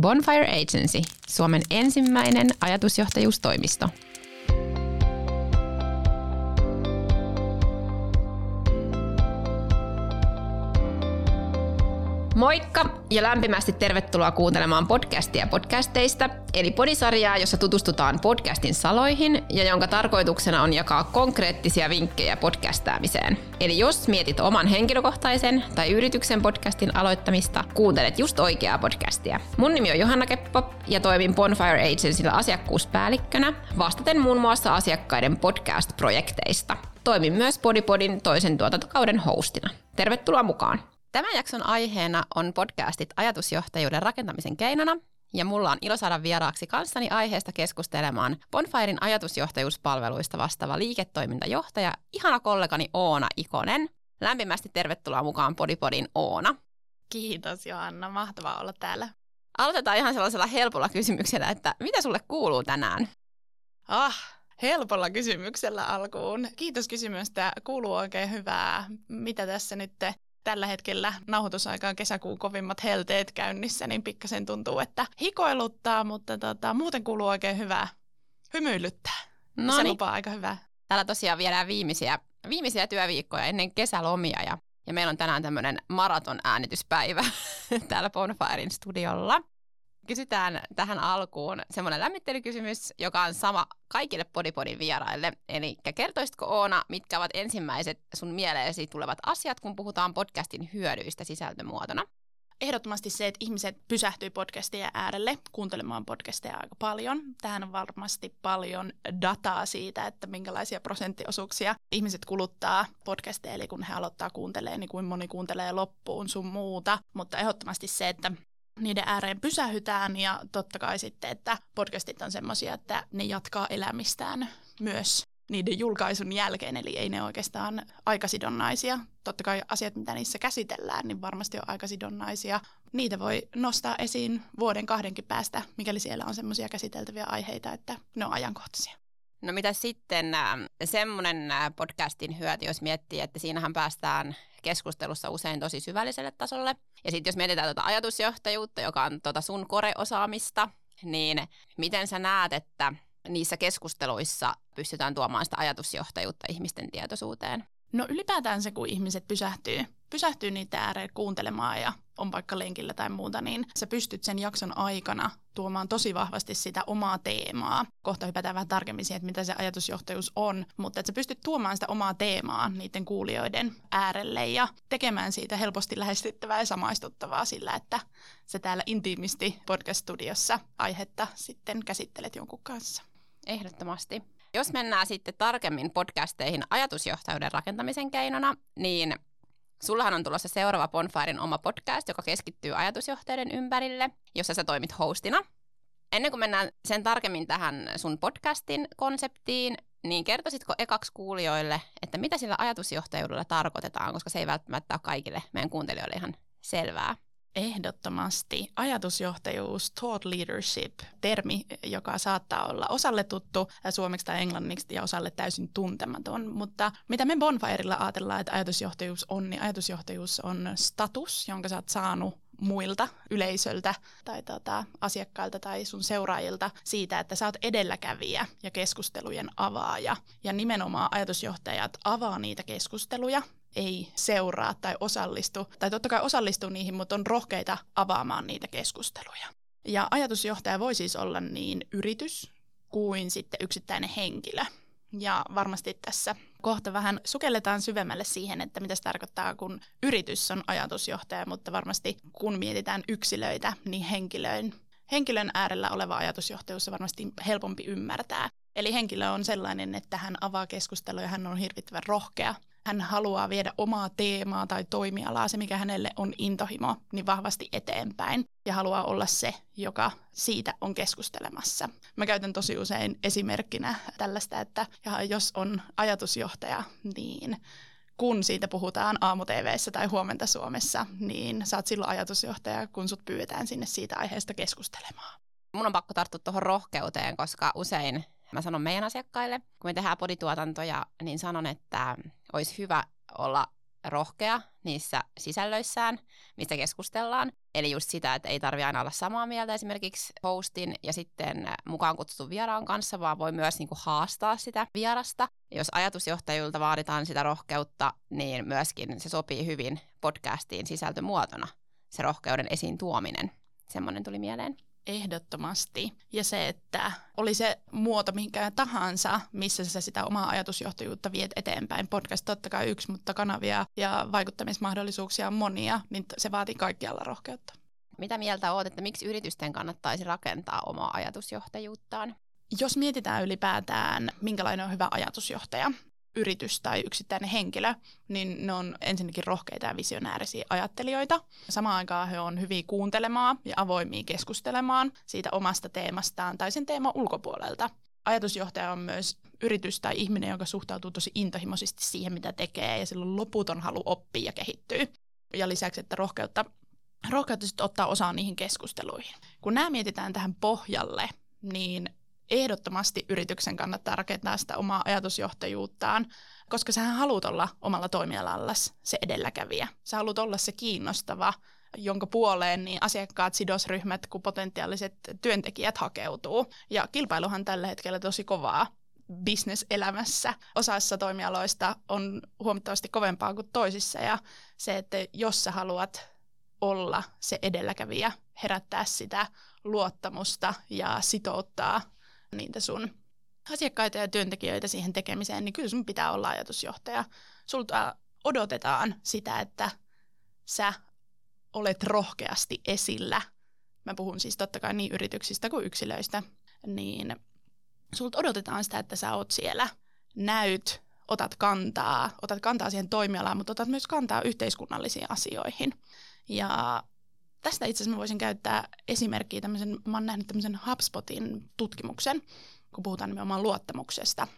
Bonfire Agency, Suomen ensimmäinen ajatusjohtajuustoimisto. Moikka ja lämpimästi tervetuloa kuuntelemaan podcastia podcasteista, eli podisarjaa, jossa tutustutaan podcastin saloihin ja jonka tarkoituksena on jakaa konkreettisia vinkkejä podcastaamiseen. Eli jos mietit oman henkilökohtaisen tai yrityksen podcastin aloittamista, kuuntelet just oikeaa podcastia. Mun nimi on Johanna Keppo ja toimin Bonfire Agencylla asiakkuuspäällikkönä, vastaten muun muassa asiakkaiden podcast-projekteista. Toimin myös Podipodin toisen tuotantokauden hostina. Tervetuloa mukaan! Tämän jakson aiheena on podcastit ajatusjohtajuuden rakentamisen keinona, ja mulla on ilo saada vieraaksi kanssani aiheesta keskustelemaan Bonfiren ajatusjohtajuuspalveluista vastaava liiketoimintajohtaja, ihana kollegani Oona Ikonen. Lämpimästi tervetuloa mukaan Podipodin, Oona. Kiitos Johanna, mahtavaa olla täällä. Aloitetaan ihan sellaisella helpolla kysymyksellä, että mitä sulle kuuluu tänään? Helpolla kysymyksellä alkuun. Kiitos kysymystä, kuuluu oikein hyvää. Mitä tässä nyt tällä hetkellä nauhoitusaikaan kesäkuun kovimmat helteet käynnissä, niin pikkasen tuntuu, että hikoiluttaa, mutta muuten kuuluu oikein hyvää, hymyilyttää. No se lupaa aika hyvää. Täällä tosiaan viedään viimeisiä työviikkoja ennen kesälomia ja meillä on tänään tämmöinen maraton äänityspäivä täällä Bonfiren studiolla. Kysytään tähän alkuun semmoinen lämmittelykysymys, joka on sama kaikille Podipodin vieraille. Eli kertoisitko Oona, mitkä ovat ensimmäiset sun mieleesi tulevat asiat, kun puhutaan podcastin hyödyistä sisältömuotona? Ehdottomasti se, että ihmiset pysähtyy podcastia äärelle kuuntelemaan podcasteja aika paljon. Tähän on varmasti paljon dataa siitä, että minkälaisia prosenttiosuuksia ihmiset kuluttaa podcasteja, eli kun he aloittaa kuuntelemaan, niin kuin moni kuuntelee loppuun sun muuta. Mutta ehdottomasti se, että niiden ääreen pysähytään ja totta kai sitten, että podcastit on semmoisia, että ne jatkaa elämistään myös niiden julkaisun jälkeen, eli ei ne oikeastaan aikasidonnaisia. Totta kai asiat, mitä niissä käsitellään, niin varmasti on aikasidonnaisia. Niitä voi nostaa esiin vuoden kahdenkin päästä, mikäli siellä on semmoisia käsiteltäviä aiheita, että ne on ajankohtaisia. No mitä sitten semmoinen podcastin hyöty, jos miettii, että siinähän päästään keskustelussa usein tosi syvälliselle tasolle. Ja sitten jos mietitään ajatusjohtajuutta, joka on sun core-osaamista, niin miten sä näet, että niissä keskusteluissa pystytään tuomaan sitä ajatusjohtajuutta ihmisten tietoisuuteen? No ylipäätään se, kun ihmiset pysähtyy niitä ääreen kuuntelemaan ja on vaikka lenkillä tai muuta, niin sä pystyt sen jakson aikana tuomaan tosi vahvasti sitä omaa teemaa. Kohta hypätään vähän tarkemmin siihen, että mitä se ajatusjohtajuus on, mutta että sä pystyt tuomaan sitä omaa teemaa niiden kuulijoiden äärelle ja tekemään siitä helposti lähestyttävää ja samaistuttavaa sillä, että sä täällä intiimisti podcast-studiossa aihetta sitten käsittelet jonkun kanssa. Ehdottomasti. Jos mennään sitten tarkemmin podcasteihin ajatusjohtajuuden rakentamisen keinona, niin sullahan on tulossa seuraava Bonfiren oma podcast, joka keskittyy ajatusjohtajien ympärille, jossa sä toimit hostina. Ennen kuin mennään sen tarkemmin tähän sun podcastin konseptiin, niin kertoisitko ekaksi kuulijoille, että mitä sillä ajatusjohtajuudella tarkoitetaan, koska se ei välttämättä ole kaikille meidän kuuntelijoille ihan selvää. Ehdottomasti. Ajatusjohtajuus, thought leadership, termi, joka saattaa olla osalle tuttu suomeksi tai englanniksi ja osalle täysin tuntematon, mutta mitä me Bonfirella ajatellaan, että ajatusjohtajuus on, niin ajatusjohtajuus on status, jonka sä oot saanut muilta yleisöltä tai asiakkailta tai sun seuraajilta siitä, että sä oot edelläkävijä ja keskustelujen avaaja. Ja nimenomaan ajatusjohtajat avaa niitä keskusteluja, ei seuraa tai osallistu, tai totta kai osallistuu niihin, mutta on rohkeita avaamaan niitä keskusteluja. Ja ajatusjohtaja voi siis olla niin yritys kuin sitten yksittäinen henkilö. Ja varmasti tässä kohta vähän sukelletaan syvemmälle siihen, että mitä se tarkoittaa, kun yritys on ajatusjohtaja, mutta varmasti kun mietitään yksilöitä, niin henkilön äärellä oleva ajatusjohtajuus on varmasti helpompi ymmärtää. Eli henkilö on sellainen, että hän avaa keskustelua ja hän on hirvittävän rohkea. Hän haluaa viedä omaa teemaa tai toimialaa, se mikä hänelle on intohimo, niin vahvasti eteenpäin ja haluaa olla se, joka siitä on keskustelemassa. Mä käytän tosi usein esimerkkinä tällaista, että jos on ajatusjohtaja, niin kun siitä puhutaan aamu-tv:ssä tai huomenta Suomessa, niin sä oot silloin ajatusjohtaja, kun sut pyydetään sinne siitä aiheesta keskustelemaan. Mun on pakko tarttua tuohon rohkeuteen, koska usein mä sanon meidän asiakkaille, kun me tehdään podituotantoja, niin sanon, että olisi hyvä olla rohkea niissä sisällöissään, mistä keskustellaan. Eli just sitä, että ei tarvitse aina olla samaa mieltä esimerkiksi hostin ja sitten mukaan kutsutun vieraan kanssa, vaan voi myös niinku haastaa sitä vierasta. Jos ajatusjohtajilta vaaditaan sitä rohkeutta, niin myöskin se sopii hyvin podcastiin sisältömuotona, se rohkeuden esiin tuominen. Semmoinen tuli mieleen. Ehdottomasti. Ja se, että oli se muoto minkään tahansa, missä sä sitä omaa ajatusjohtajuutta viet eteenpäin. Podcast totta kai yksi, mutta kanavia ja vaikuttamismahdollisuuksia on monia, niin se vaatii kaikkialla rohkeutta. Mitä mieltä oot, että miksi yritysten kannattaisi rakentaa omaa ajatusjohtajuuttaan? Jos mietitään ylipäätään, minkälainen on hyvä ajatusjohtaja, yritys tai yksittäinen henkilö, niin ne on ensinnäkin rohkeita ja visionäärisiä ajattelijoita. Samaan aikaan he on hyviä kuuntelemaan ja avoimia keskustelemaan siitä omasta teemastaan tai sen teeman ulkopuolelta. Ajatusjohtaja on myös yritys tai ihminen, joka suhtautuu tosi intohimoisesti siihen, mitä tekee, ja sillä on loputon halu oppia ja kehittyä. Ja lisäksi, että rohkeutta sitten ottaa osaa niihin keskusteluihin. Kun nämä mietitään tähän pohjalle, niin ehdottomasti yrityksen kannattaa rakentaa sitä omaa ajatusjohtajuuttaan, koska sähän haluat olla omalla toimialallasi se edelläkävijä. Sä haluat olla se kiinnostava, jonka puoleen niin asiakkaat, sidosryhmät kuin potentiaaliset työntekijät hakeutuu. Ja kilpailuhan tällä hetkellä tosi kovaa bisneselämässä. Osassa toimialoista on huomattavasti kovempaa kuin toisissa, ja se, että jos sä haluat olla se edelläkävijä, herättää sitä luottamusta ja sitouttaa niitä sun asiakkaita ja työntekijöitä siihen tekemiseen, niin kyllä sun pitää olla ajatusjohtaja. Sulta odotetaan sitä, että sä olet rohkeasti esillä. Mä puhun siis totta kai niin yrityksistä kuin yksilöistä. Niin sulta odotetaan sitä, että sä oot siellä, näyt, otat kantaa siihen toimialaan, mutta otat myös kantaa yhteiskunnallisiin asioihin. Ja tästä itse asiassa mä voisin käyttää esimerkkiä tämmöisen, mä oon nähnyt tämmöisen HubSpotin tutkimuksen, kun puhutaan nimenomaan luottamuksesta.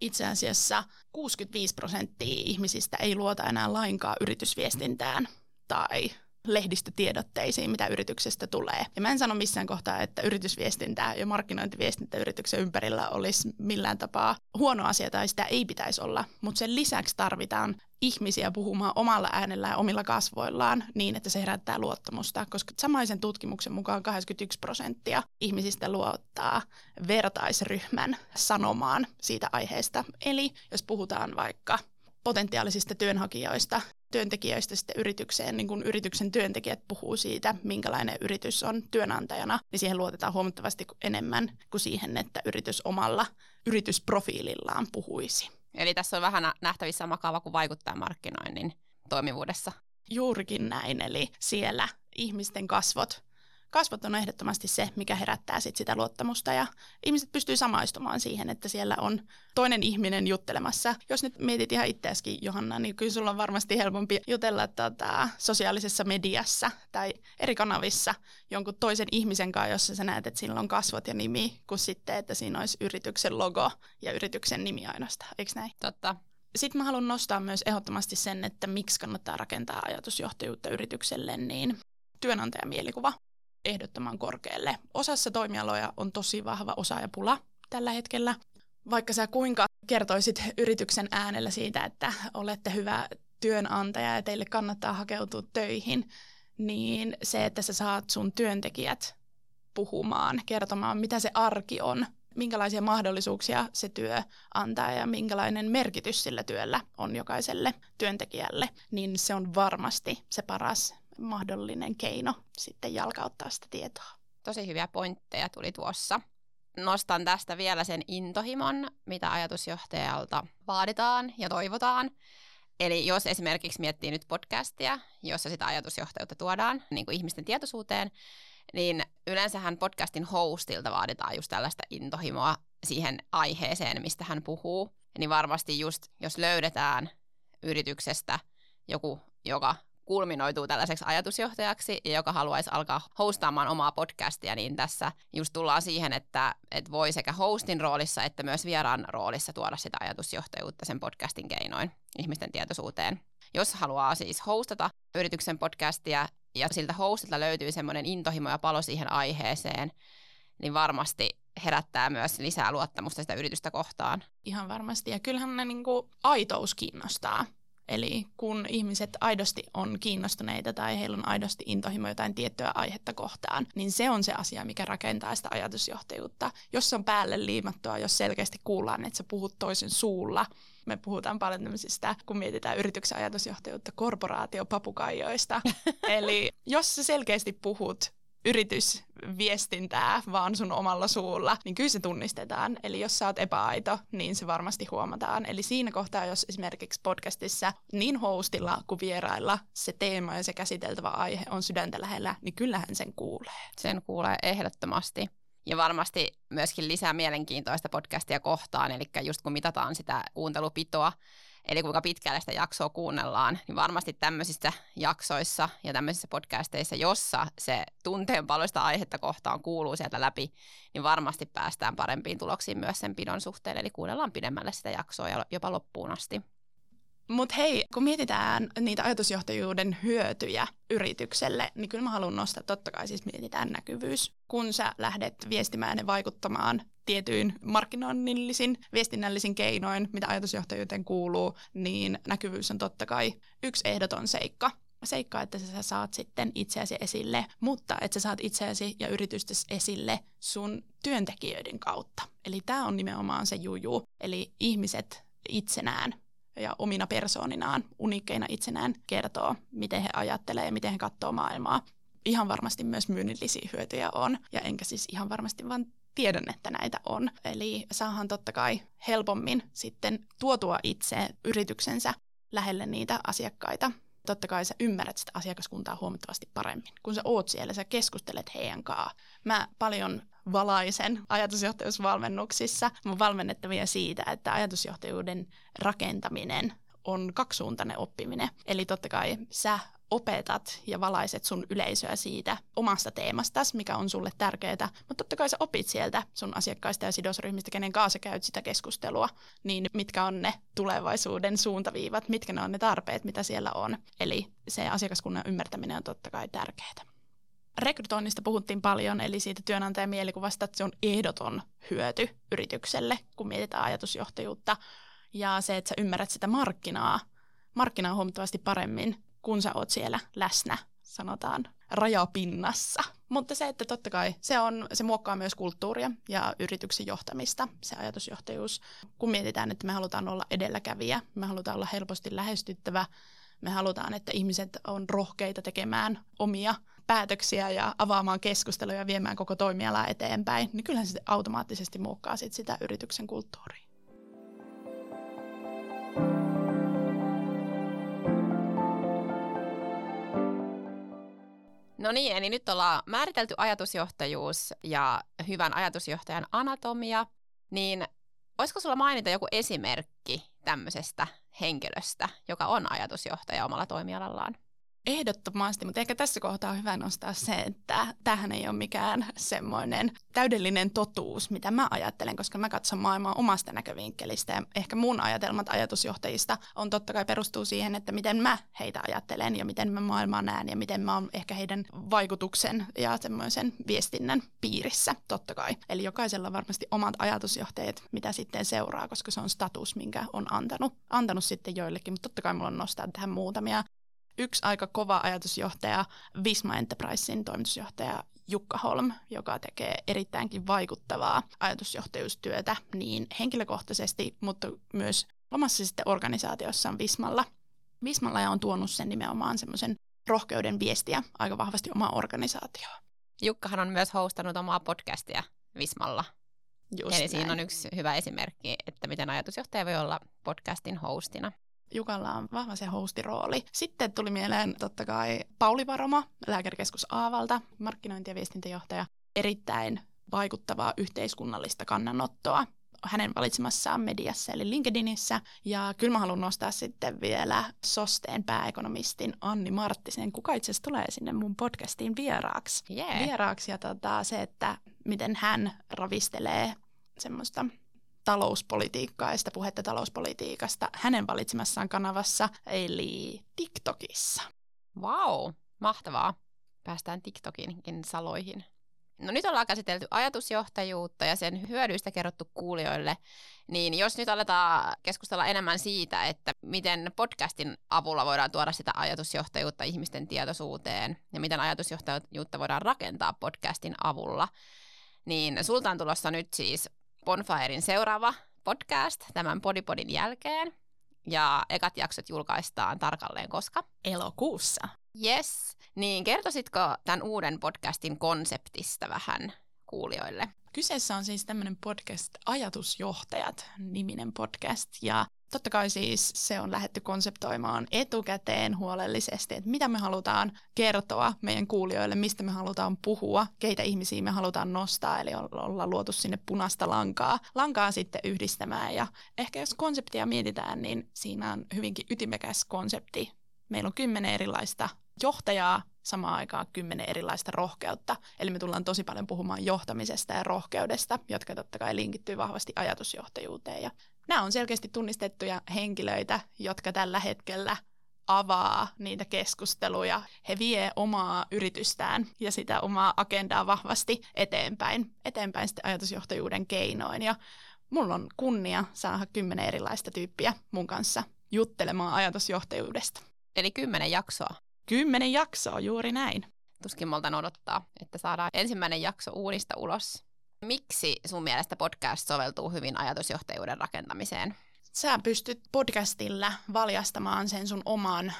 Itse asiassa 65% ihmisistä ei luota enää lainkaan yritysviestintään tai lehdistötiedotteisiin, mitä yrityksestä tulee. Ja mä en sano missään kohtaa, että yritysviestintää ja markkinointiviestintä yrityksen ympärillä olisi millään tapaa huono asia tai sitä ei pitäisi olla, mutta sen lisäksi tarvitaan ihmisiä puhumaan omalla äänellä ja omilla kasvoillaan niin, että se herättää luottamusta, koska samaisen tutkimuksen mukaan 81% ihmisistä luottaa vertaisryhmän sanomaan siitä aiheesta. Eli jos puhutaan vaikka potentiaalisista työnhakijoista, työntekijöistä sitten yritykseen, niin kun yrityksen työntekijät puhuu siitä, minkälainen yritys on työnantajana, niin siihen luotetaan huomattavasti enemmän kuin siihen, että yritys omalla yritysprofiilillaan puhuisi. Eli tässä on vähän nähtävissä sama kaava kuin vaikuttaa markkinoinnin toimivuudessa. Juurikin näin, eli siellä ihmisten kasvot on ehdottomasti se, mikä herättää sitä luottamusta, ja ihmiset pystyy samaistumaan siihen, että siellä on toinen ihminen juttelemassa. Jos nyt mietit ihan itseäskin, Johanna, niin kyllä sulla on varmasti helpompi jutella sosiaalisessa mediassa tai eri kanavissa jonkun toisen ihmisen kanssa, jossa sä näet, että sillä on kasvot ja nimi, kuin sitten, että siinä olisi yrityksen logo ja yrityksen nimi ainoastaan. Eikö näin? Totta. Sitten mä haluan nostaa myös ehdottomasti sen, että miksi kannattaa rakentaa ajatusjohtajuutta yritykselle, niin työnantajamielikuva ehdottoman korkealle. Osassa toimialoja on tosi vahva osaajapula tällä hetkellä. Vaikka sä kuinka kertoisit yrityksen äänellä siitä, että olette hyvä työnantaja ja teille kannattaa hakeutua töihin, niin se, että sä saat sun työntekijät puhumaan, kertomaan mitä se arki on, minkälaisia mahdollisuuksia se työ antaa ja minkälainen merkitys sillä työllä on jokaiselle työntekijälle, niin se on varmasti se paras mahdollinen keino sitten jalkauttaa sitä tietoa. Tosi hyviä pointteja tuli tuossa. Nostan tästä vielä sen intohimon, mitä ajatusjohtajalta vaaditaan ja toivotaan. Eli jos esimerkiksi miettii nyt podcastia, jossa sitä ajatusjohtajuutta tuodaan niin kuin ihmisten tietoisuuteen, niin yleensähän podcastin hostilta vaaditaan just tällaista intohimoa siihen aiheeseen, mistä hän puhuu. Niin varmasti just, jos löydetään yrityksestä joku, joka kulminoituu tällaiseksi ajatusjohtajaksi ja joka haluaisi alkaa hostaamaan omaa podcastia, niin tässä just tullaan siihen, että voi sekä hostin roolissa että myös vieraan roolissa tuoda sitä ajatusjohtajuutta sen podcastin keinoin ihmisten tietoisuuteen. Jos haluaa siis hostata yrityksen podcastia ja siltä hostilta löytyy semmoinen intohimo ja palo siihen aiheeseen, niin varmasti herättää myös lisää luottamusta sitä yritystä kohtaan. Ihan varmasti, ja kyllähän ne aitous kiinnostaa. Eli kun ihmiset aidosti on kiinnostuneita tai heillä on aidosti intohimo jotain tiettyä aihetta kohtaan, niin se on se asia, mikä rakentaa sitä ajatusjohtajuutta. Jos on päälle liimattua, jos selkeästi kuullaan, että sä puhut toisen suulla. Me puhutaan paljon tämmöisistä, kun mietitään yrityksen ajatusjohtajuutta, korporaatiopapukaijoista. Eli jos sä selkeästi puhut yritysviestintää vaan sun omalla suulla, niin kyllä se tunnistetaan. Eli jos sä oot epäaito, niin se varmasti huomataan. Eli siinä kohtaa, jos esimerkiksi podcastissa niin hostilla kuin vierailla se teema ja se käsiteltävä aihe on sydäntä lähellä, niin kyllähän sen kuulee. Sen kuulee ehdottomasti. Ja varmasti myöskin lisää mielenkiintoista podcastia kohtaan, eli just kun mitataan sitä kuuntelupitoa, eli kuinka pitkälle sitä jaksoa kuunnellaan, niin varmasti tämmöisissä jaksoissa ja tämmöisissä podcasteissa, jossa se tunteenpaloista aihetta kohtaan kuuluu sieltä läpi, niin varmasti päästään parempiin tuloksiin myös sen pidon suhteen, eli kuunnellaan pidemmälle sitä jaksoa ja jopa loppuun asti. Mutta hei, kun mietitään niitä ajatusjohtajuuden hyötyjä yritykselle, niin kyllä mä haluan nostaa, totta kai siis mietitään näkyvyys. Kun sä lähdet viestimään ja vaikuttamaan tietyin markkinoinnillisin, viestinnällisin keinoin, mitä ajatusjohtajuuteen kuuluu, niin näkyvyys on totta kai yksi ehdoton seikka, että sä saat sitten itseäsi esille, mutta että sä saat itseäsi ja yritystäsi esille sun työntekijöiden kautta. Eli tää on nimenomaan se juju, eli ihmiset itsenään ja omina persooninaan, uniikkeina itsenään kertoo, miten he ajattelee ja miten he katsoo maailmaa. Ihan varmasti myös myynnillisiä hyötyjä on, ja enkä siis ihan varmasti vaan tiedän, että näitä on. Eli saahan totta kai helpommin sitten tuotua itse yrityksensä lähelle niitä asiakkaita. Totta kai sä ymmärrät sitä asiakaskuntaa huomattavasti paremmin. Kun sä oot siellä, sä keskustelet heidän kanssa. Mä paljon valaisen ajatusjohtajuusvalmennuksissa mun valmennettavia siitä, että ajatusjohtajuuden rakentaminen on kaksisuuntainen oppiminen. Eli totta kai sä opetat ja valaiset sun yleisöä siitä omasta teemastasi, mikä on sulle tärkeää, mutta totta kai sä opit sieltä sun asiakkaista ja sidosryhmistä, kenen kanssa käyt sitä keskustelua, niin mitkä on ne tulevaisuuden suuntaviivat, mitkä ne on ne tarpeet, mitä siellä on. Eli se asiakaskunnan ymmärtäminen on totta kai tärkeää. Rekrytoinnista puhuttiin paljon, eli siitä työnantajan mielikuvasta, että se on ehdoton hyöty yritykselle, kun mietitään ajatusjohtajuutta. Ja se, että sä ymmärrät sitä markkinaa huomattavasti paremmin, kun sä oot siellä läsnä, sanotaan, rajapinnassa. Mutta se, että totta kai se muokkaa myös kulttuuria ja yrityksen johtamista, se ajatusjohtajuus. Kun mietitään, että me halutaan olla edelläkävijä, me halutaan olla helposti lähestyttävä, me halutaan, että ihmiset on rohkeita tekemään omia päätöksiä ja avaamaan keskusteluja ja viemään koko toimialaa eteenpäin, niin kyllähän se automaattisesti muokkaa sitä yrityksen kulttuuria. No niin, eli nyt ollaan määritelty ajatusjohtajuus ja hyvän ajatusjohtajan anatomia, niin olisiko sulla mainita joku esimerkki tämmöisestä henkilöstä, joka on ajatusjohtaja omalla toimialallaan? Ehdottomasti, mutta ehkä tässä kohtaa on hyvä nostaa se, että tämähän ei ole mikään semmoinen täydellinen totuus, mitä mä ajattelen, koska mä katson maailmaa omasta näkövinkkelistä ja ehkä mun ajatelmat ajatusjohtajista on totta kai perustuu siihen, että miten mä heitä ajattelen ja miten mä maailmaa näen ja miten mä oon ehkä heidän vaikutuksen ja semmoisen viestinnän piirissä, totta kai. Eli jokaisella on varmasti omat ajatusjohtajat, mitä sitten seuraa, koska se on status, minkä on antanut sitten joillekin, mutta totta kai mulla on nostaa tähän muutamia. Yksi aika kova ajatusjohtaja, Visma Enterprisein toimitusjohtaja Jukka Holm, joka tekee erittäinkin vaikuttavaa ajatusjohtajuustyötä niin henkilökohtaisesti, mutta myös omassa sitten organisaatiossaan Vismalla. Vismalla on tuonut sen nimenomaan semmoisen rohkeuden viestiä aika vahvasti omaa organisaatioon. Jukkahan on myös hostannut omaa podcastia Vismalla. Just eli siinä näin. On yksi hyvä esimerkki, että miten ajatusjohtaja voi olla podcastin hostina. Jukalla on vahva se hostirooli. Sitten tuli mieleen totta kai Pauli Varoma, Lääkärikeskus Aavalta, markkinointi- ja viestintäjohtaja. Erittäin vaikuttavaa yhteiskunnallista kannanottoa hänen valitsemassaan mediassa eli LinkedInissä. Ja kyllä mä haluan nostaa sitten vielä SOSTEen pääekonomistin Anni Marttisen, kuka itse asiassa tulee sinne mun podcastiin vieraaksi. Yeah. Vieraaksi ja se, että miten hän ravistelee semmoista talouspolitiikkaa ja sitä puhetta talouspolitiikasta hänen valitsemassaan kanavassa, eli TikTokissa. Vau, mahtavaa. Päästään TikTokinkin saloihin. No nyt ollaan käsitelty ajatusjohtajuutta ja sen hyödyistä kerrottu kuulijoille, niin jos nyt aletaan keskustella enemmän siitä, että miten podcastin avulla voidaan tuoda sitä ajatusjohtajuutta ihmisten tietoisuuteen ja miten ajatusjohtajuutta voidaan rakentaa podcastin avulla, niin sulta on tulossa nyt siis Bonfiren seuraava podcast tämän Podipodin jälkeen ja ekat jaksot julkaistaan tarkalleen koska? Elokuussa. Yes, niin kertoisitko tämän uuden podcastin konseptista vähän kuulijoille? Kyseessä on siis tämmöinen podcast Ajatusjohtajat-niminen podcast ja totta kai siis se on lähdetty konseptoimaan etukäteen huolellisesti, että mitä me halutaan kertoa meidän kuulijoille, mistä me halutaan puhua, keitä ihmisiä me halutaan nostaa, eli ollaan luotu sinne punaista lankaa sitten yhdistämään ja ehkä jos konseptia mietitään, niin siinä on hyvinkin ytimekäs konsepti. Meillä on 10 erilaista johtajaa, samaan aikaan 10 erilaista rohkeutta. Eli me tullaan tosi paljon puhumaan johtamisesta ja rohkeudesta, jotka totta kai linkittyy vahvasti ajatusjohtajuuteen. Ja nämä on selkeästi tunnistettuja henkilöitä, jotka tällä hetkellä avaa niitä keskusteluja. He vie omaa yritystään ja sitä omaa agendaa vahvasti eteenpäin sitten ajatusjohtajuuden keinoin. Ja mulla on kunnia saada 10 erilaista tyyppiä mun kanssa juttelemaan ajatusjohtajuudesta. Eli 10 jaksoa. 10 jaksoa, juuri näin. Tuskin maltan odottaa, että saadaan ensimmäinen jakso uunista ulos. Miksi sun mielestä podcast soveltuu hyvin ajatusjohtajuuden rakentamiseen? Sä pystyt podcastilla valjastamaan sen sun oman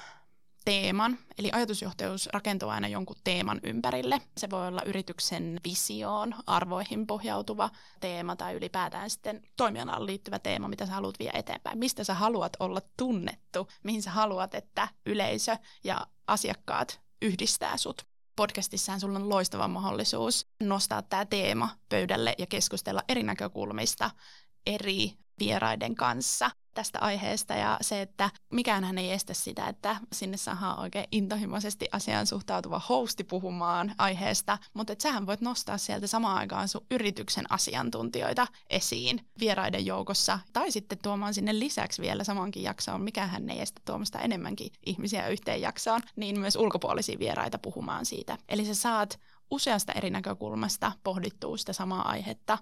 teeman. Eli ajatusjohtajuus rakentuu aina jonkun teeman ympärille. Se voi olla yrityksen visioon, arvoihin pohjautuva teema tai ylipäätään sitten toimialaan liittyvä teema, mitä sä haluat viedä eteenpäin. Mistä sä haluat olla tunnettu, mihin sä haluat, että yleisö ja asiakkaat yhdistää sut. Podcastissaan sulla on loistava mahdollisuus nostaa tämä teema pöydälle ja keskustella eri näkökulmista eri vieraiden kanssa tästä aiheesta ja se, että mikäänhän ei estä sitä, että sinne saadaan oikein intohimoisesti asiaan suhtautuva hosti puhumaan aiheesta, mutta et sähän voit nostaa sieltä samaan aikaan sun yrityksen asiantuntijoita esiin vieraiden joukossa tai sitten tuomaan sinne lisäksi vielä samaankin jaksoon, mikäänhän ei estä tuomasta enemmänkin ihmisiä yhteen jaksoon, niin myös ulkopuolisia vieraita puhumaan siitä. Eli sä saat useasta eri näkökulmasta pohdittua sitä samaa aihetta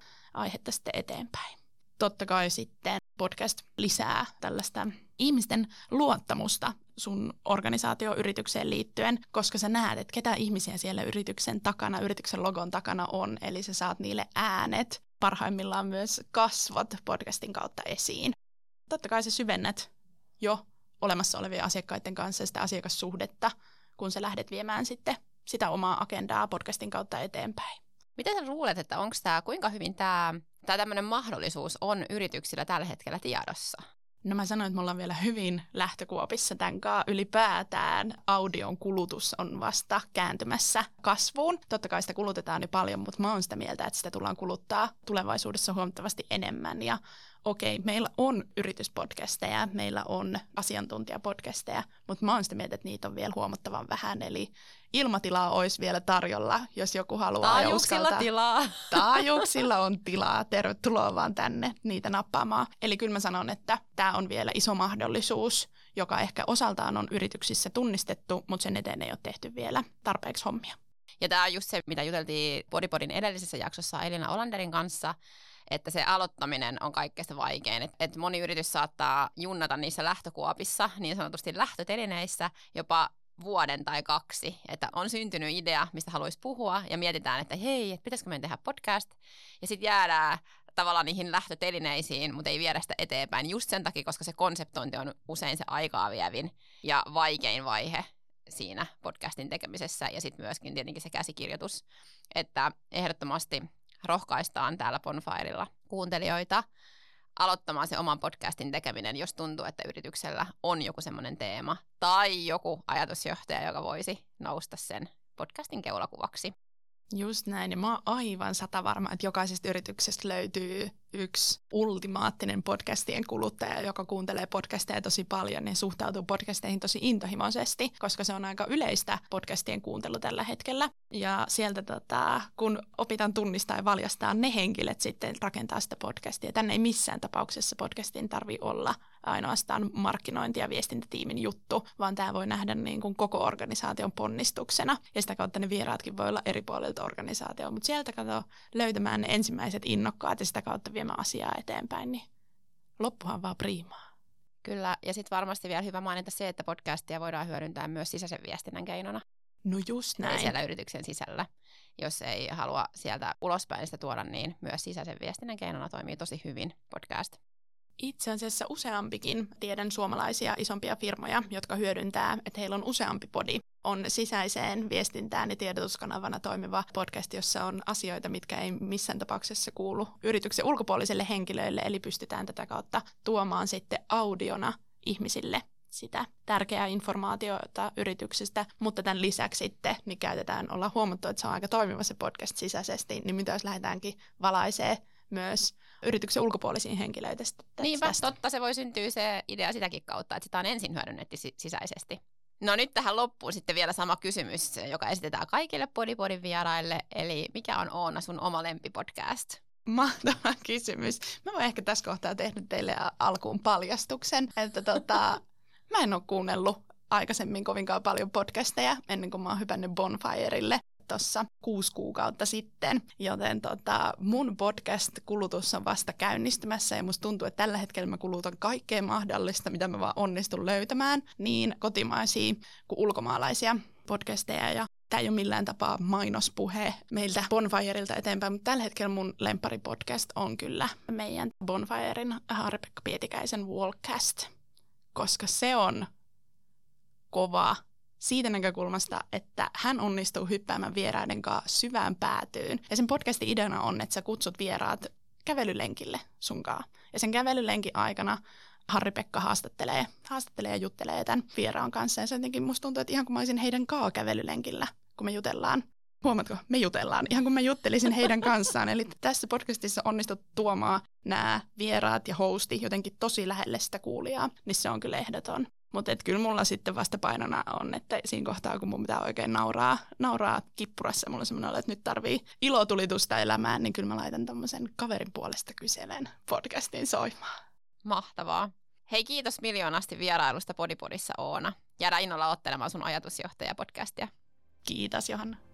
sitten eteenpäin. Totta kai sitten podcast lisää tällaista ihmisten luottamusta sun organisaatioyritykseen liittyen, koska sä näet, että ketä ihmisiä siellä yrityksen takana, yrityksen logon takana on, eli sä saat niille äänet, parhaimmillaan myös kasvot podcastin kautta esiin. Totta kai sä syvennät jo olemassa olevien asiakkaiden kanssa sitä asiakassuhdetta, kun sä lähdet viemään sitten sitä omaa agendaa podcastin kautta eteenpäin. Mitä sä luulet, että onko tämä, kuinka hyvin tämä tämmöinen mahdollisuus on yrityksillä tällä hetkellä tiedossa? No mä sanoin, että me ollaan vielä hyvin lähtökuopissa tämän kanssa. Ylipäätään audion kulutus on vasta kääntymässä kasvuun. Totta kai sitä kulutetaan jo paljon, mutta mä oon sitä mieltä, että sitä tullaan kuluttaa tulevaisuudessa huomattavasti enemmän. Ja okei, meillä on yrityspodcasteja, meillä on asiantuntijapodcasteja, mutta mä oon sitä mieltä, että niitä on vielä huomattavan vähän. Eli ilmatilaa olisi vielä tarjolla, jos joku haluaa taajuuksilla ja uskaltaa. Taajuuksilla on tilaa. Tervetuloa vaan tänne niitä nappaamaan. Eli kyllä mä sanon, että tämä on vielä iso mahdollisuus, joka ehkä osaltaan on yrityksissä tunnistettu, mutta sen eteen ei ole tehty vielä tarpeeksi hommia. Ja tämä on just se, mitä juteltiin Podipodin edellisessä jaksossa Elina Olanderin kanssa, että se aloittaminen on kaikkein vaikein. Että moni yritys saattaa junnata niissä lähtökuopissa, niin sanotusti lähtötelineissä, jopa vuoden tai 2, että on syntynyt idea, mistä haluaisi puhua ja mietitään, että hei, että pitäisikö meidän tehdä podcast ja sitten jäädään tavallaan niihin lähtötelineisiin, mutta ei viedä sitä eteenpäin just sen takia, koska se konseptointi on usein se aikaa vievin ja vaikein vaihe siinä podcastin tekemisessä ja sitten myöskin tietenkin se käsikirjoitus, että ehdottomasti rohkaistaan täällä Bonfirella kuuntelijoita aloittamaan se oman podcastin tekeminen, jos tuntuu, että yrityksellä on joku semmoinen teema tai joku ajatusjohtaja, joka voisi nousta sen podcastin keulakuvaksi. Just näin, ja mä oon aivan satavarma, että jokaisesta yrityksestä löytyy yksi ultimaattinen podcastien kuluttaja, joka kuuntelee podcasteja tosi paljon, niin suhtautuu podcasteihin tosi intohimoisesti, koska se on aika yleistä podcastien kuuntelu tällä hetkellä. Ja sieltä kun opitaan tunnistaa ja valjastaa ne henkilöt sitten rakentaa sitä podcastia. Tänne ei missään tapauksessa podcastin tarvitse olla ainoastaan markkinointi- ja viestintätiimin juttu, vaan tämä voi nähdä niin kuin koko organisaation ponnistuksena. Ja sitä kautta ne vieraatkin voi olla eri puolilta organisaatioon, mutta sieltä kato löytämään ne ensimmäiset innokkaat ja sitä kautta viemään asiaa eteenpäin, niin loppuhan vaan priimaa. Kyllä, ja sitten varmasti vielä hyvä mainita se, että podcastia voidaan hyödyntää myös sisäisen viestinnän keinona. No just näin. Eli siellä yrityksen sisällä. Jos ei halua sieltä ulospäin sitä tuoda, niin myös sisäisen viestinnän keinona toimii tosi hyvin podcast. Itse asiassa useampikin tiedän suomalaisia isompia firmoja, jotka hyödyntää, että heillä on useampi podi. On sisäiseen viestintään ja tiedotuskanavana toimiva podcast, jossa on asioita, mitkä ei missään tapauksessa kuulu yrityksen ulkopuolisille henkilöille, eli pystytään tätä kautta tuomaan sitten audiona ihmisille sitä tärkeää informaatiota yrityksestä, mutta tämän lisäksi sitten niin ollaan huomattu, että se on aika toimiva se podcast sisäisesti, niin mitä jos lähdetäänkin valaisee myös yrityksen ulkopuolisiin henkilöitä. Niinpä, totta, se voi syntyä se idea sitäkin kautta, että sitä on ensin hyödynnetty sisäisesti. No nyt tähän loppuun sitten vielä sama kysymys, joka esitetään kaikille Podipodin vieraille, eli mikä on Oona sun oma lempipodcast? Mahtava kysymys. Mä voin ehkä tässä kohtaa tehdä teille alkuun paljastuksen, että mä en ole kuunnellut aikaisemmin kovinkaan paljon podcasteja ennen kuin mä oon hypännyt Bonfirelle tuossa 6 kuukautta sitten, joten mun podcast-kulutus on vasta käynnistymässä ja musta tuntuu, että tällä hetkellä mä kulutan kaikkea mahdollista, mitä mä vaan onnistun löytämään, niin kotimaisia kuin ulkomaalaisia podcasteja ja tämä ei ole millään tapaa mainospuhe meiltä Bonfireilta eteenpäin, mutta tällä hetkellä mun lempparipodcast on kyllä meidän Bonfiren Harri-Pekka Pietikäisen Walkcast, koska se on kova siitä näkökulmasta, että hän onnistuu hyppäämään vieraiden kanssa syvään päätyyn. Ja sen podcastin ideana on, että sä kutsut vieraat kävelylenkille sunkaan. Ja sen kävelylenkin aikana Harri-Pekka haastattelee ja juttelee tämän vieraan kanssa. Ja se jotenkin musta tuntuu, että ihan kun mä olisin heidän kaa kävelylenkillä, kun me jutellaan. Huomatko? Me jutellaan. Ihan kun mä juttelisin heidän kanssaan. Eli tässä podcastissa onnistut tuomaan nämä vieraat ja hosti jotenkin tosi lähelle sitä kuulijaa. Niin se on kyllä ehdoton. Mutta kyllä mulla sitten vastapainona on, että siinä kohtaa, kun mun pitää oikein nauraa kippurassa, mulla on semmoinen olo, että nyt tarvii ilotulitusta elämään, niin kyllä mä laitan tämmöisen kaverin puolesta kyselen podcastin soimaan. Mahtavaa. Hei, kiitos miljoonasti vierailusta Podipodissa, Oona. Jäädään innolla ottelemaan sun ajatusjohtaja-podcastia. Kiitos, Johanna.